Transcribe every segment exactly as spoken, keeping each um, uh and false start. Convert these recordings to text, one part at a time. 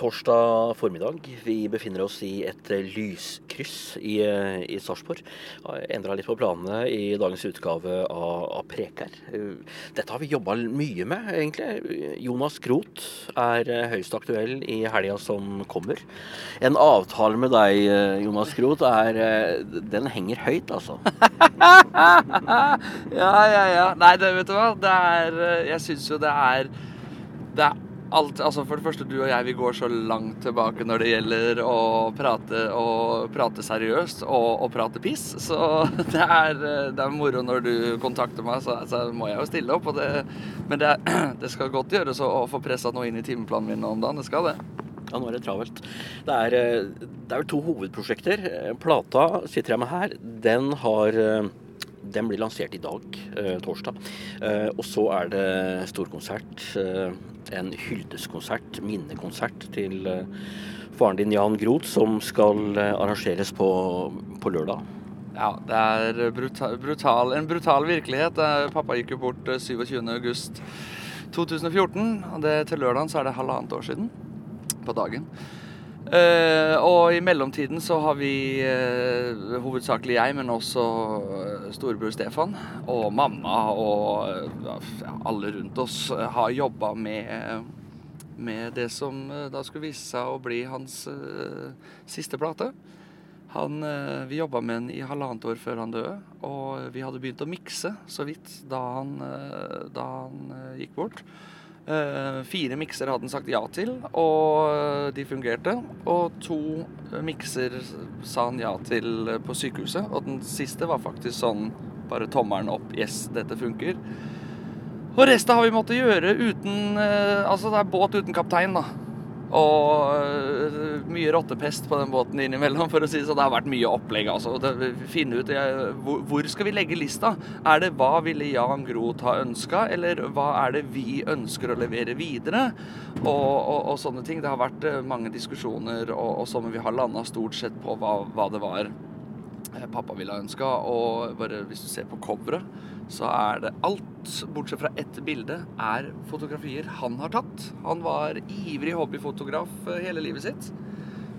torsdag formiddag. Vi befinner oss i et lyskryss i, i Sarpsborg. Endret litt på planene i dagens utgave av, av Preker. Dette har vi jobbet mye med, egentlig. Jonas Krot er høyst aktuell i helgen som kommer. En avtale med deg, Jonas Krot, er, den henger høyt, altså. ja, ja, ja. Nei, det, vet du hva? Det er, jeg synes jo det er... Det er alt, altså for det første, du og jeg, vi går så langt tilbake når det gjelder å prate, og prate seriøst og, og prate piss, så det er, det er moro når du kontakter meg, så, så må jeg jo stille opp, og det, men det, det skal godt gjøres å få presset noe inn i timeplanen min om dagen, det skal det. Ja, nå er det travelt. Det er, det er jo to hovedprosjekter. Plata sitter jeg med her, den har... Den blir lansert i dag, torsdag. Og så er det storkonsert, en hyldeskonsert, minnekonsert til faren din Jan Groth, som skal arrangeres på, på lørdag. Ja, det er brutal, brutal, en brutal virkelighet. Pappa gikk jo bort syvogtyvende august to tusen fjorten, og det, til lørdagen så er det halvannet år siden på dagen. Uh, og i mellomtiden så har vi uh, hovedsakelig jeg, men også uh, storebror Stefan og mamma og uh, alle rundt oss uh, har jobbet med, uh, med det som uh, da skulle vise seg å bli hans uh, siste plate. Han, uh, vi jobbet med den i halvannet år før han døde, og vi hadde begynt å mikse så vidt da han, uh, da han uh, gikk bort. Uh, fire mikser hadde han sagt ja til, og de fungerte, og to mikser sa han ja til på sykehuset, og den siste var faktisk sånn, bare tommeren opp, yes, dette funker. Og resten har vi måttet gjøre uten, uh, altså det er båt uten kaptein da, og uh, mye rottepest på den båten innimellom, for å si, så det har vært mye opplegg altså, det, finne ut jeg, hvor, hvor skal vi legge lista, er det hva ville Jan Groth ha ønsket, eller hva er det vi ønsker å levere videre og, og, og sånne ting. Det har vært mange diskusjoner og, og sånn, vi har landet stort sett på hva, hva det var pappa ville ha ønsket, og bare hvis du ser på coveret, så er det alt, bortsett fra ett bilde, er fotografier han har tatt. Han var ivrig hobbyfotograf hele livet sitt.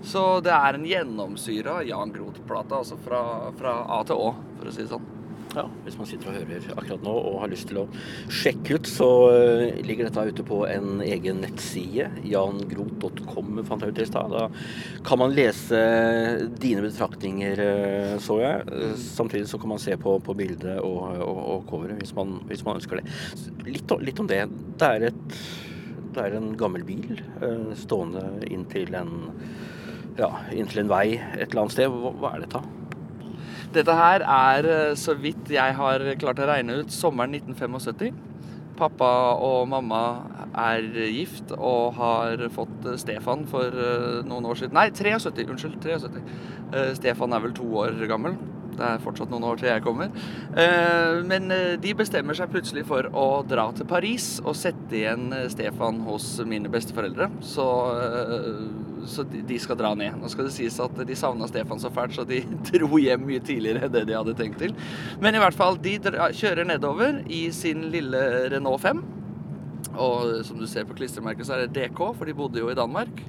Så det er en gjennomsyra Jan Groth-plate, altså fra, fra A til Å, for å si det sånn. Ja, hvis man sitter og hører akkurat nå og har lyst til å sjekke ut, så ligger dette ute på en egen nettside, jangroth punktum com, fant jeg ut i sted. Da kan man lese dine betraktninger, så jeg. Samtidig så kan man se på, på bildet og, og, og coveret, hvis man, hvis man ønsker det. Litt, litt om det. Det er, et, det er en gammel bil, stående inntil en, ja, inntil en vei et eller annet sted. Hva, hva er dette? Dette her er, så vidt jeg har klart å regne ut, sommeren nitten syttifem. Pappa og mamma er gift og har fått Stefan for noen år siden. Nei, syttitre, unnskyld, syttitre. Stefan er vel to år gammel. Det er fortsatt noen år til jeg kommer. Men de bestemmer seg plutselig for å dra til Paris og sette igjen Stefan hos mine besteforeldre. Så... så de skal dra ned. Nå skal det sies at de savnet Stefan så fælt, så de dro hjem mye tidligere enn det de hadde tenkt til. Men i hvert fall, de kjører nedover i sin lille Renault fem. Og som du ser på klistermerket så er det D K, for de bodde jo i Danmark.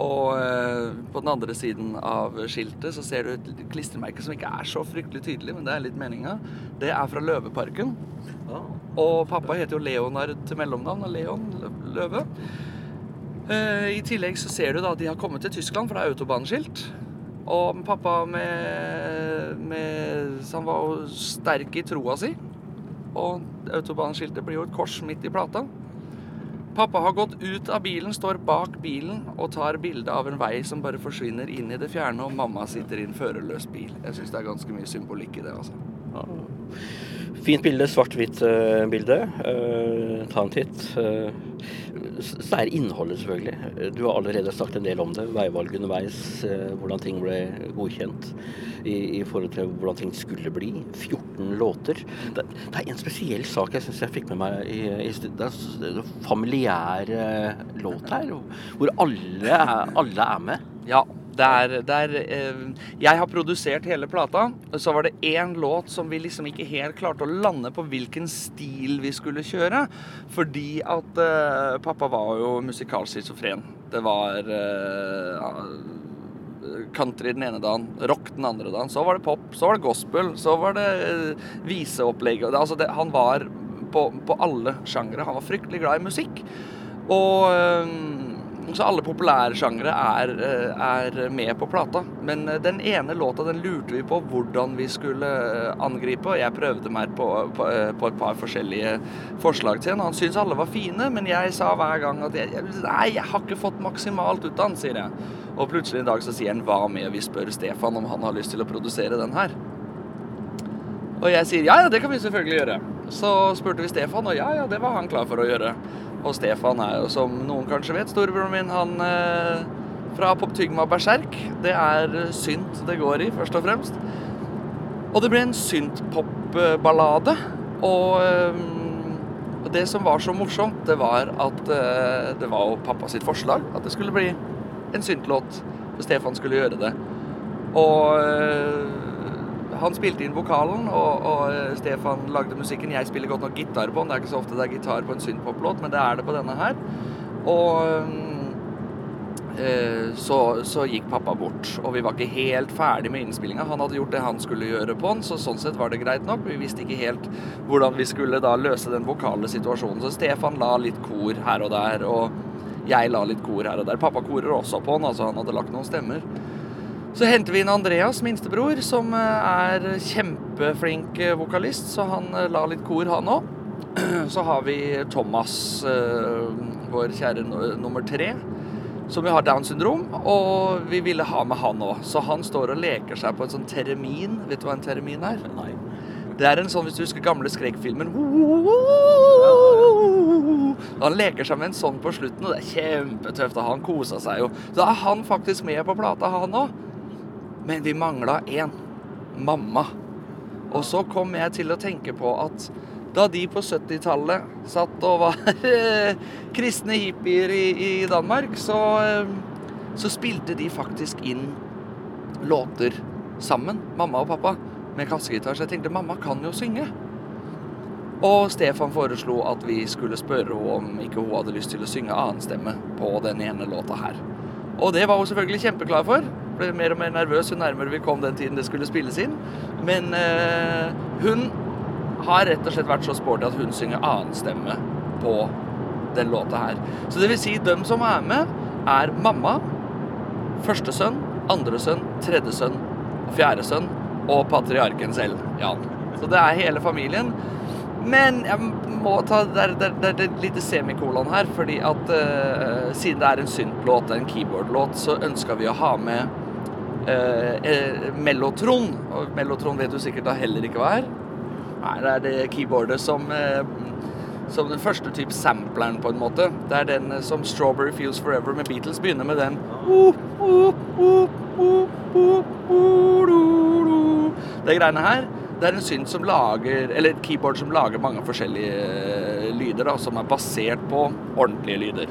Og eh, på den andre siden av skiltet så ser du et klistermerke som ikke er så fryktelig tydelig, men det er litt meningen. Det er fra Løveparken. Og pappa heter jo Leonard til mellomnavn, og Leon Løve. I tillegg så ser du da at de har kommet til Tyskland, for det er autobaneskilt. Og pappa med, med, han var jo sterk i troa si, og autobaneskiltet blir jo et kors midt i plata. Pappa har gått ut av bilen, står bak bilen og tar bilde av en vei som bare forsvinner inn i det fjerne, og mamma sitter i en førerløs bil. Jeg synes det er ganske mye symbolikk i det, altså. Ja. Fint bilde, svart-hvitt bilde. Uh, ta en titt. Uh, så er innholdet selvfølgelig. Du har allerede sagt en del om det. Veivalg underveis, uh, hvordan ting ble godkjent i, i forhold til hvordan ting skulle bli. fjorten låter. Det, det er en spesiell sak jeg synes jeg fikk med meg i, i det er familiære låter her, hvor alle er, alle er med. Ja, Der, der, eh, jeg har produsert hele plata, så var det en låt som vi liksom ikke helt klarte å lande på hvilken stil vi skulle kjøre, fordi at eh, pappa var jo musikalschizofren. Det var eh, country den ene dagen, rock den andre dagen, så var det pop, så var det gospel, så var det eh, viseopplegg. Altså det, han var på, på alle genre, han var fryktelig glad i musikk, og... Eh, Så alle populære genre er, er med på plata. Men den ene låta, den lurte vi på hvordan vi skulle angripe, og jeg prøvde meg på, på, på et par forskjellige forslag til den. Han syntes alle var fine, men jeg sa hver gang at jeg, nei, jeg har ikke fått maksimalt ut av den, sier jeg. Og plutselig en dag så sier han, hva med vi spør Stefan om han har lyst til å produsere den her? Og jeg sier, ja, ja, det kan vi selvfølgelig gjøre. Så spurte vi Stefan, og ja, ja, det var han klar for å gjøre. Og Stefan er jo, som noen kanskje vet, storebroren min, han eh, fra Poptygma Berserk. Det er synt det går i, først og fremst. Og det ble en synt-pop-ballade. Og eh, det som var så morsomt, det var at eh, det var jo pappa sitt forslag, at det skulle bli en syntlåt, og Stefan skulle gjøre det. Og eh, han spilte inn vokalen, og, og Stefan lagde musikken. Jeg spiller godt nok gitar på den, det er ikke så ofte det er gitar på en syntpop-låt, men det er det på denne her. Og eh, så, så gikk pappa bort, og vi var ikke helt ferdig med innspillingen. Han hadde gjort det han skulle gjøre på den, så sånn sett var det greit nok. Vi visste ikke helt hvordan vi skulle da løse den vokale situasjonen, så Stefan la litt kor her og der, og jeg la litt kor her og der. Pappa korer også på den, altså han hadde lagt noen stemmer. Så henter vi inn Andreas, minstebror, som er kjempeflink vokalist, så han la litt kor han også. Så har vi Thomas, vår kjære nummer tre, som jo har Down-syndrom, og vi ville ha med han også. Så han står og leker seg på en sånn termin. Vet du hva en termin er? Nei. Det er en sånn, hvis du husker gamle skrekkfilmen, han leker seg med en sånn på slutten, og det er kjempetøft, og han koser seg jo. Så er han faktisk med på plata, han også. Men vi manglet en, mamma. Og så kom jeg til å tenke på at da de på syttitallet satt og var kristne hippier i, i Danmark, så, så spilte de faktisk inn låter sammen, mamma og pappa, med kassegitar. Så jeg tenkte, mamma kan jo synge. Og Stefan foreslo at vi skulle spørre henne om ikke hun hadde lyst til å synge annen stemme på den ene låta her. Og det var hun selvfølgelig kjempeklar for. Ble mer og mer nervøs, hun nærmere vi kom den tiden det skulle spilles inn. Men eh, hun har rett og slett vært så sporty at hun synger annen stemme på den låta her. Så det vil si, de som er med er mamma, første sønn, andre sønn, tredje sønn, fjerde sønn og patriarken selv, Jan. Så det er hele familien. Men jeg må ta der, der, der, der lite semikolon her, fordi at eh, siden det er en syntlåt, en keyboardlåt, så ønsker vi å ha med Eh, mellotron, og mellotron vet du sikkert da heller ikke hva er. Nei, det er det keyboardet som, eh, som den første type sampleren på en måte. Det er den som Strawberry Fields Forever med Beatles begynner med den. Det greiene her, det er en synt som lager, eller et keyboard som lager mange forskjellige lyder da, som er basert på ordentlige lyder.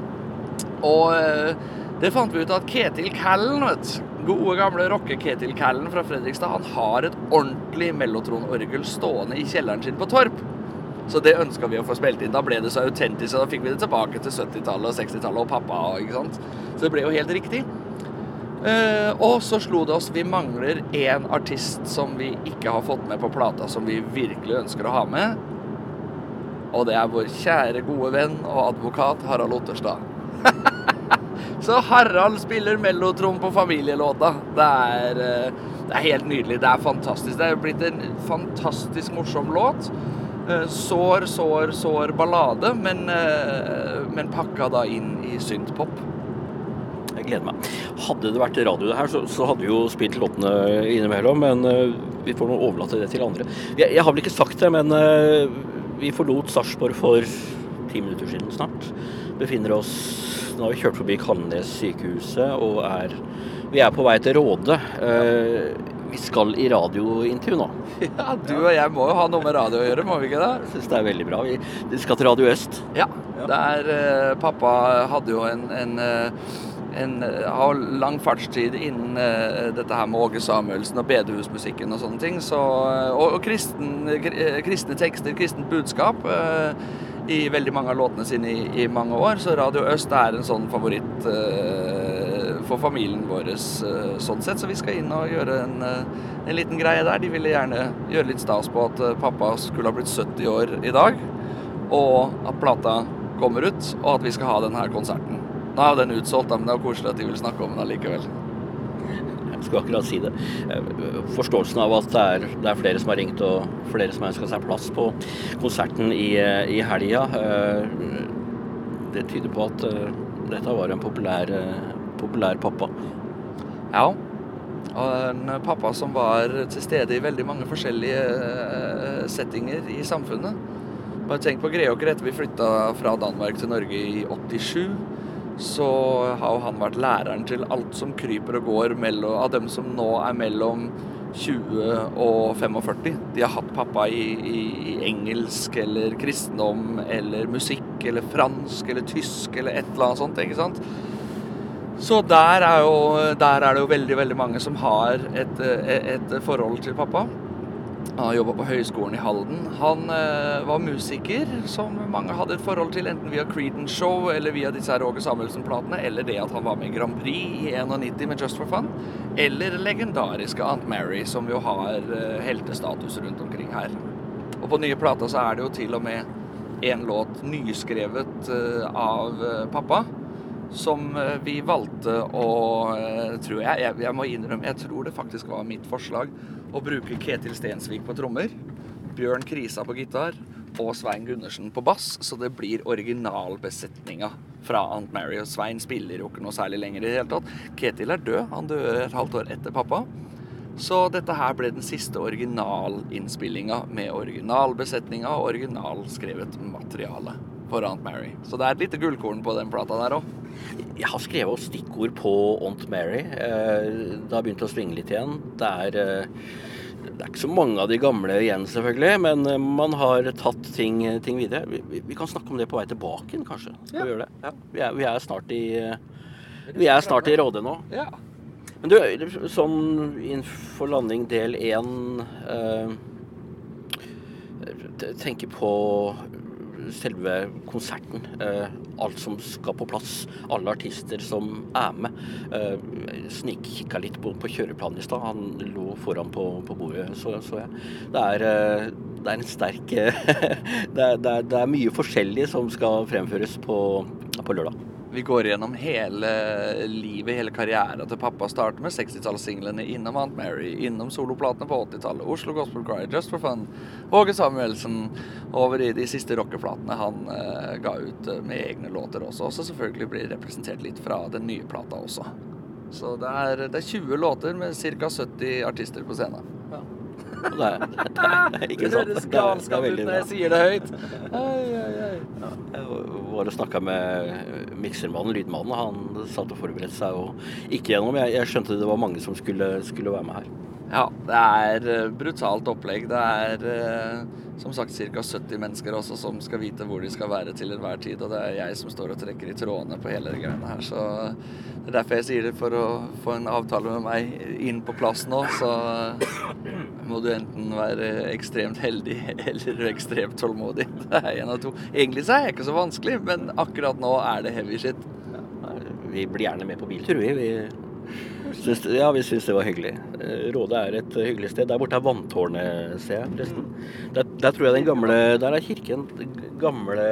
Og eh, det fant vi ut at Ketil Kallen, vet du, gode gamle rocke Ketil Kallen fra Fredrikstad, han har et ordentlig mellotron-orgel stående i kjelleren sin på Torp. Så det ønsket vi å få spilt inn. Da ble det så autentisk, og da fikk vi det tilbake til syttitallet og sekstitallet og pappa, ikke sant? Så det ble jo helt riktig. Uh, og så slo det oss, vi mangler en artist som vi ikke har fått med på plata, som vi virkelig ønsker å ha med. Og det er vår kjære, gode venn og advokat Harald Otterstad. Så Harald spiller mellotron på familielåta. Det er, det er helt nydelig, det er fantastisk. Det er blitt en fantastisk morsom låt. Sår, sår, sår ballade, men, men pakka da inn i syntpop. Jeg gleder meg. Hadde det vært radio her, så, så hadde vi jo spilt låtene innimellom, men vi får noe overlate det til andre. Jeg, jeg har vel ikke sagt det, men vi forlot Sarpsborg for ti minutter siden snart. Befinner oss Nå har vi kjørt forbi Kalnes sykehuset, og er, vi er på vei til Råde. Eh, vi skal i radiointervju nå. Ja, du og jeg må jo ha noe med radio å gjøre, må vi ikke det? Jeg synes det er veldig bra. Vi, vi skal til Radio Øst. Ja, der eh, pappa hadde jo en, en eh, en, har lang fartstid innen uh, dette her med Åge Samuelsen og bedehusmusikken og sånne ting. Så, og og kristen, kristne tekster, kristent budskap uh, i veldig mange av låtene sine i, i mange år. Så Radio Øst er en sånn favoritt uh, for familien våres uh, sånn sett. Så vi skal inn og gjøre en, uh, en liten greie der. De ville gjerne gjøre litt stas på at uh, pappa skulle ha blitt sytti år i dag, og at plata kommer ut, og at vi skal ha denne konserten. Nå er den utsolgt, men det er koselig at de vil snakke om den allikevel. Jeg skulle akkurat si det. Forståelsen av at det er, det er flere som har ringt, og flere som ønsker seg plass på konserten i, i helga, det tyder på at dette var en populær, populær pappa. Ja, og en pappa som var til stede i veldig mange forskjellige settinger i samfunnet. Bare tenk på Greåker, etter vi flyttet fra Danmark til Norge i åttisju, så har han vært læreren til alt som kryper og går mellom, av dem som nå er mellom tjue og førtifem. De har hatt pappa i, i, i engelsk, eller kristendom, eller musikk, eller fransk, eller tysk, eller et eller annet sånt, ikke sant? Så der er, jo, der er det jo veldig, veldig mange som har et, et, et forhold til pappa. Han jobbet på høyskolen i Halden. Han eh, var musiker som mange hadde et forhold til, enten via Creedence Show, eller via disse her Åge Samuelsen-platene, eller det at han var med i Grand Prix i nitten nittien med Just for Fun, eller legendariske Aunt Mary, som jo har eh, heltestatus rundt omkring her. Og på nye plater så er det jo til og med en låt nyskrevet eh, av eh, pappa, som eh, vi valgte å, eh, tror jeg, jeg, jeg må innrømme, jeg tror det faktisk var mitt forslag, og bruke Ketil Stensvik på trommer, Bjørn Krisa på gitar og Svein Gunnarsen på bass, så det blir originalbesetninga fra Aunt Mary. Og Svein spiller jo ikke noe særlig lenger i det hele tatt. Ketil er død, han dør et halvt år etter pappa. Så dette her ble den siste originalinnspillinga med originalbesetninga og originalskrevet materiale for Aunt Mary. Så det er et lite gullkorn på den plata der også. Jeg har skrevet opp stikkord på Aunt Mary. Det har begynt å svinge litt igjen. Det er, det er ikke så mange av de gamle igjen selvfølgelig, men man har tatt ting, ting videre. Vi, vi kan snakke om det på vei tilbake, kanskje. Skal ja. Vi gjøre det? Ja. Vi, er, vi, er snart i, vi er snart i Råde nå. Ja. Men du, sånn innenfor landing del én, eh, tenker på selve konserten, eh, alt som skal på plass, alle artister som er med. Eh, snikkikket litt på, på kjøreplanen i sted, han lå foran på, på bordet, så, så jeg. Det er, eh, det er en sterk, det, er, det, er, det er mye forskjellig som skal fremføres på, på lørdag. Vi går gjennom hele livet, hele karrieren til pappa, starter med sekstitallet-singlene, innom Aunt Mary, innom soloplatene på åttitallet, Oslo Gospel Choir, Just for Fun, Åge Samuelsen, over i de siste rockeplatene han eh, ga ut med egne låter også, og så selvfølgelig blir representert litt fra den nye plata også. Så det er, det er tjue låter med cirka sytti artister på scenen. Ja. Det er, det er ikke sant. Det høres galskap ut når jeg sier det høyt. Ai, ai, ai. Ja, jeg var og snakket med miksermannen, lydmannen, han satt og forberedte seg og gikk gjennom. Jeg, jeg skjønte det var mange som skulle, skulle være med her. Ja, det er brutalt opplegg. Det er, som sagt, cirka sytti mennesker også som skal vite hvor de skal være til enhver tid, og det er jeg som står og trekker i trådene på hele greiene her, så det er derfor jeg sier det, for å få en avtale med meg inn på plass nå, så må du enten være ekstremt heldig eller ekstremt tålmodig. Det er en av to. Egentlig så er det ikke så vanskelig, men akkurat nå er det heavy shit. Ja, vi blir gjerne med på biltur, vi, vi Synes, ja, vi synes det var hyggelig. Råde er et hyggelig sted. Der borte er vanntårnet, ser jeg. Der, der tror jeg den gamle, der er kirken, den gamle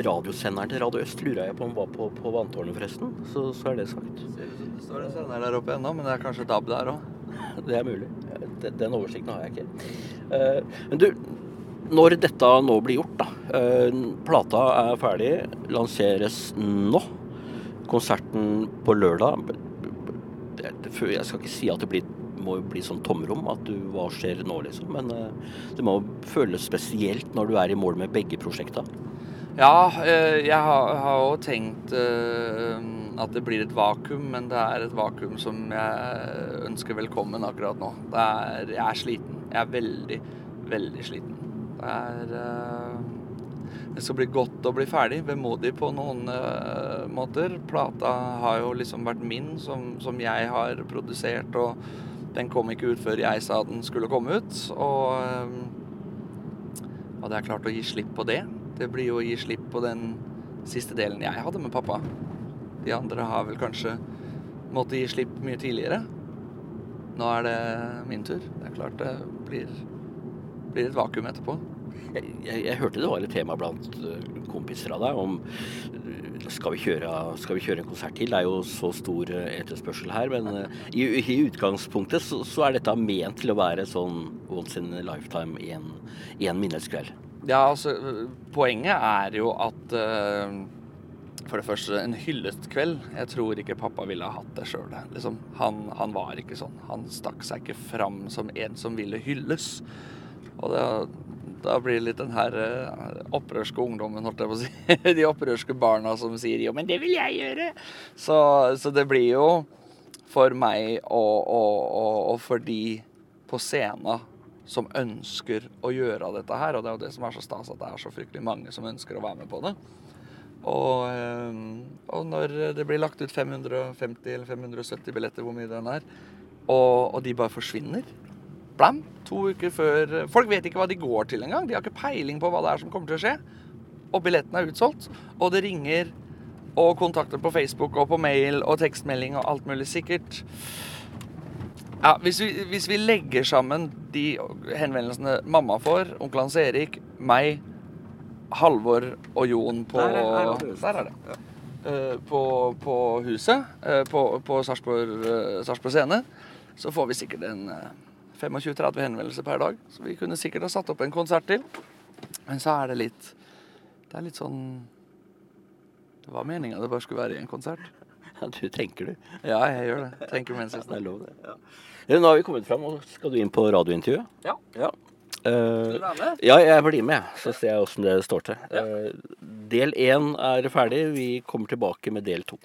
radiosenderen til Radio Øst, lurer jeg på om var på, på vanntårnet forresten. Så, så er det sagt. Det står en sender der oppe ennå, men det er kanskje D A B der også. Det er mulig. Den oversikten har jeg ikke. Men du, når dette nå blir gjort da, plata er ferdig, lanseres nå, konserten på lørdag, jeg skal ikke si at det blir, må bli sånn tomrom, at du, hva skjer nå liksom, men det må føles spesielt når du er i mål med begge prosjekter. Ja, jeg har, har jo tenkt at det blir et vakuum, men det er et vakuum som jeg ønsker velkommen akkurat nå. Det er, jeg er sliten, jeg er veldig, veldig sliten. Det er, det skal bli godt å bli ferdig, vemodig på noen uh, måter. Plata har jo liksom vært min, som, som jeg har produsert, og den kom ikke ut før jeg sa den skulle komme ut, og, um, og det er klart å gi slipp på det. Det blir jo å gi slipp på den siste delen jeg hadde med pappa. De andre har vel kanskje måttet gi slipp mye tidligere. Nå er det min tur. Det er klart det blir, blir et vakuum etterpå. Jeg, jeg, jeg hørte det var et tema blant kompiser av deg om skal vi kjøre, skal vi kjøre en konsert til? Det er jo så stor etterspørsel her, men i, i utgangspunktet så, så er dette ment til å være sånn once in a lifetime i en, i en minneskveld. Ja, altså, poenget er jo at uh, for det første, en hyllet kveld. Jeg tror ikke pappa ville ha hatt det selv. Liksom, han, han var ikke sånn. Han stakk seg ikke fram som en som ville hylles. Og da, da blir det litt den her opprørske ungdommen, holdt jeg på å si. De opprørske barna som sier, jo, men det vil jeg gjøre. Så, så det blir jo for meg og, og, og, og for de på scenen som ønsker å gjøre dette her. Og det er jo det som er så stas, at det er så fryktelig mange som ønsker å være med på det. Og, og når det blir lagt ut fem hundre og femti eller fem hundre og sytti billetter, hvor mye den er, og, og de bare forsvinner, blam, to uker før, folk vet ikke hva de går til engang, de har ikke peiling på hva det er som kommer til å skje, og billettene er utsolgt, og det ringer, og kontakter på Facebook, og på mail, og tekstmelding, og alt mulig sikkert. Ja, hvis vi, hvis vi legger sammen de henvendelsene mamma får, onkel Hans Erik, meg, Halvor og Jon på der er, der er der er det. Ja. Uh, på, på huset uh, på, på Sarpsborg uh, Sarpsborg scene, så får vi sikkert en uh, tjuefem tretti henvendelser per dag, så vi kunne sikkert ha satt opp en konsert til, men så er det litt det er litt sånn det var meningen det bare skulle være i en konsert. Ja, du tenker du. Ja, jeg gjør det. Tenker mens jeg snakker. Lov det. Ja. Nå har vi kommet frem, og skal du inn på radiointervjuet? Ja. Ja. Uh, ja, jeg blir med, så ser jeg hvordan det står til. Uh, del én er ferdig, vi kommer tilbake med del to.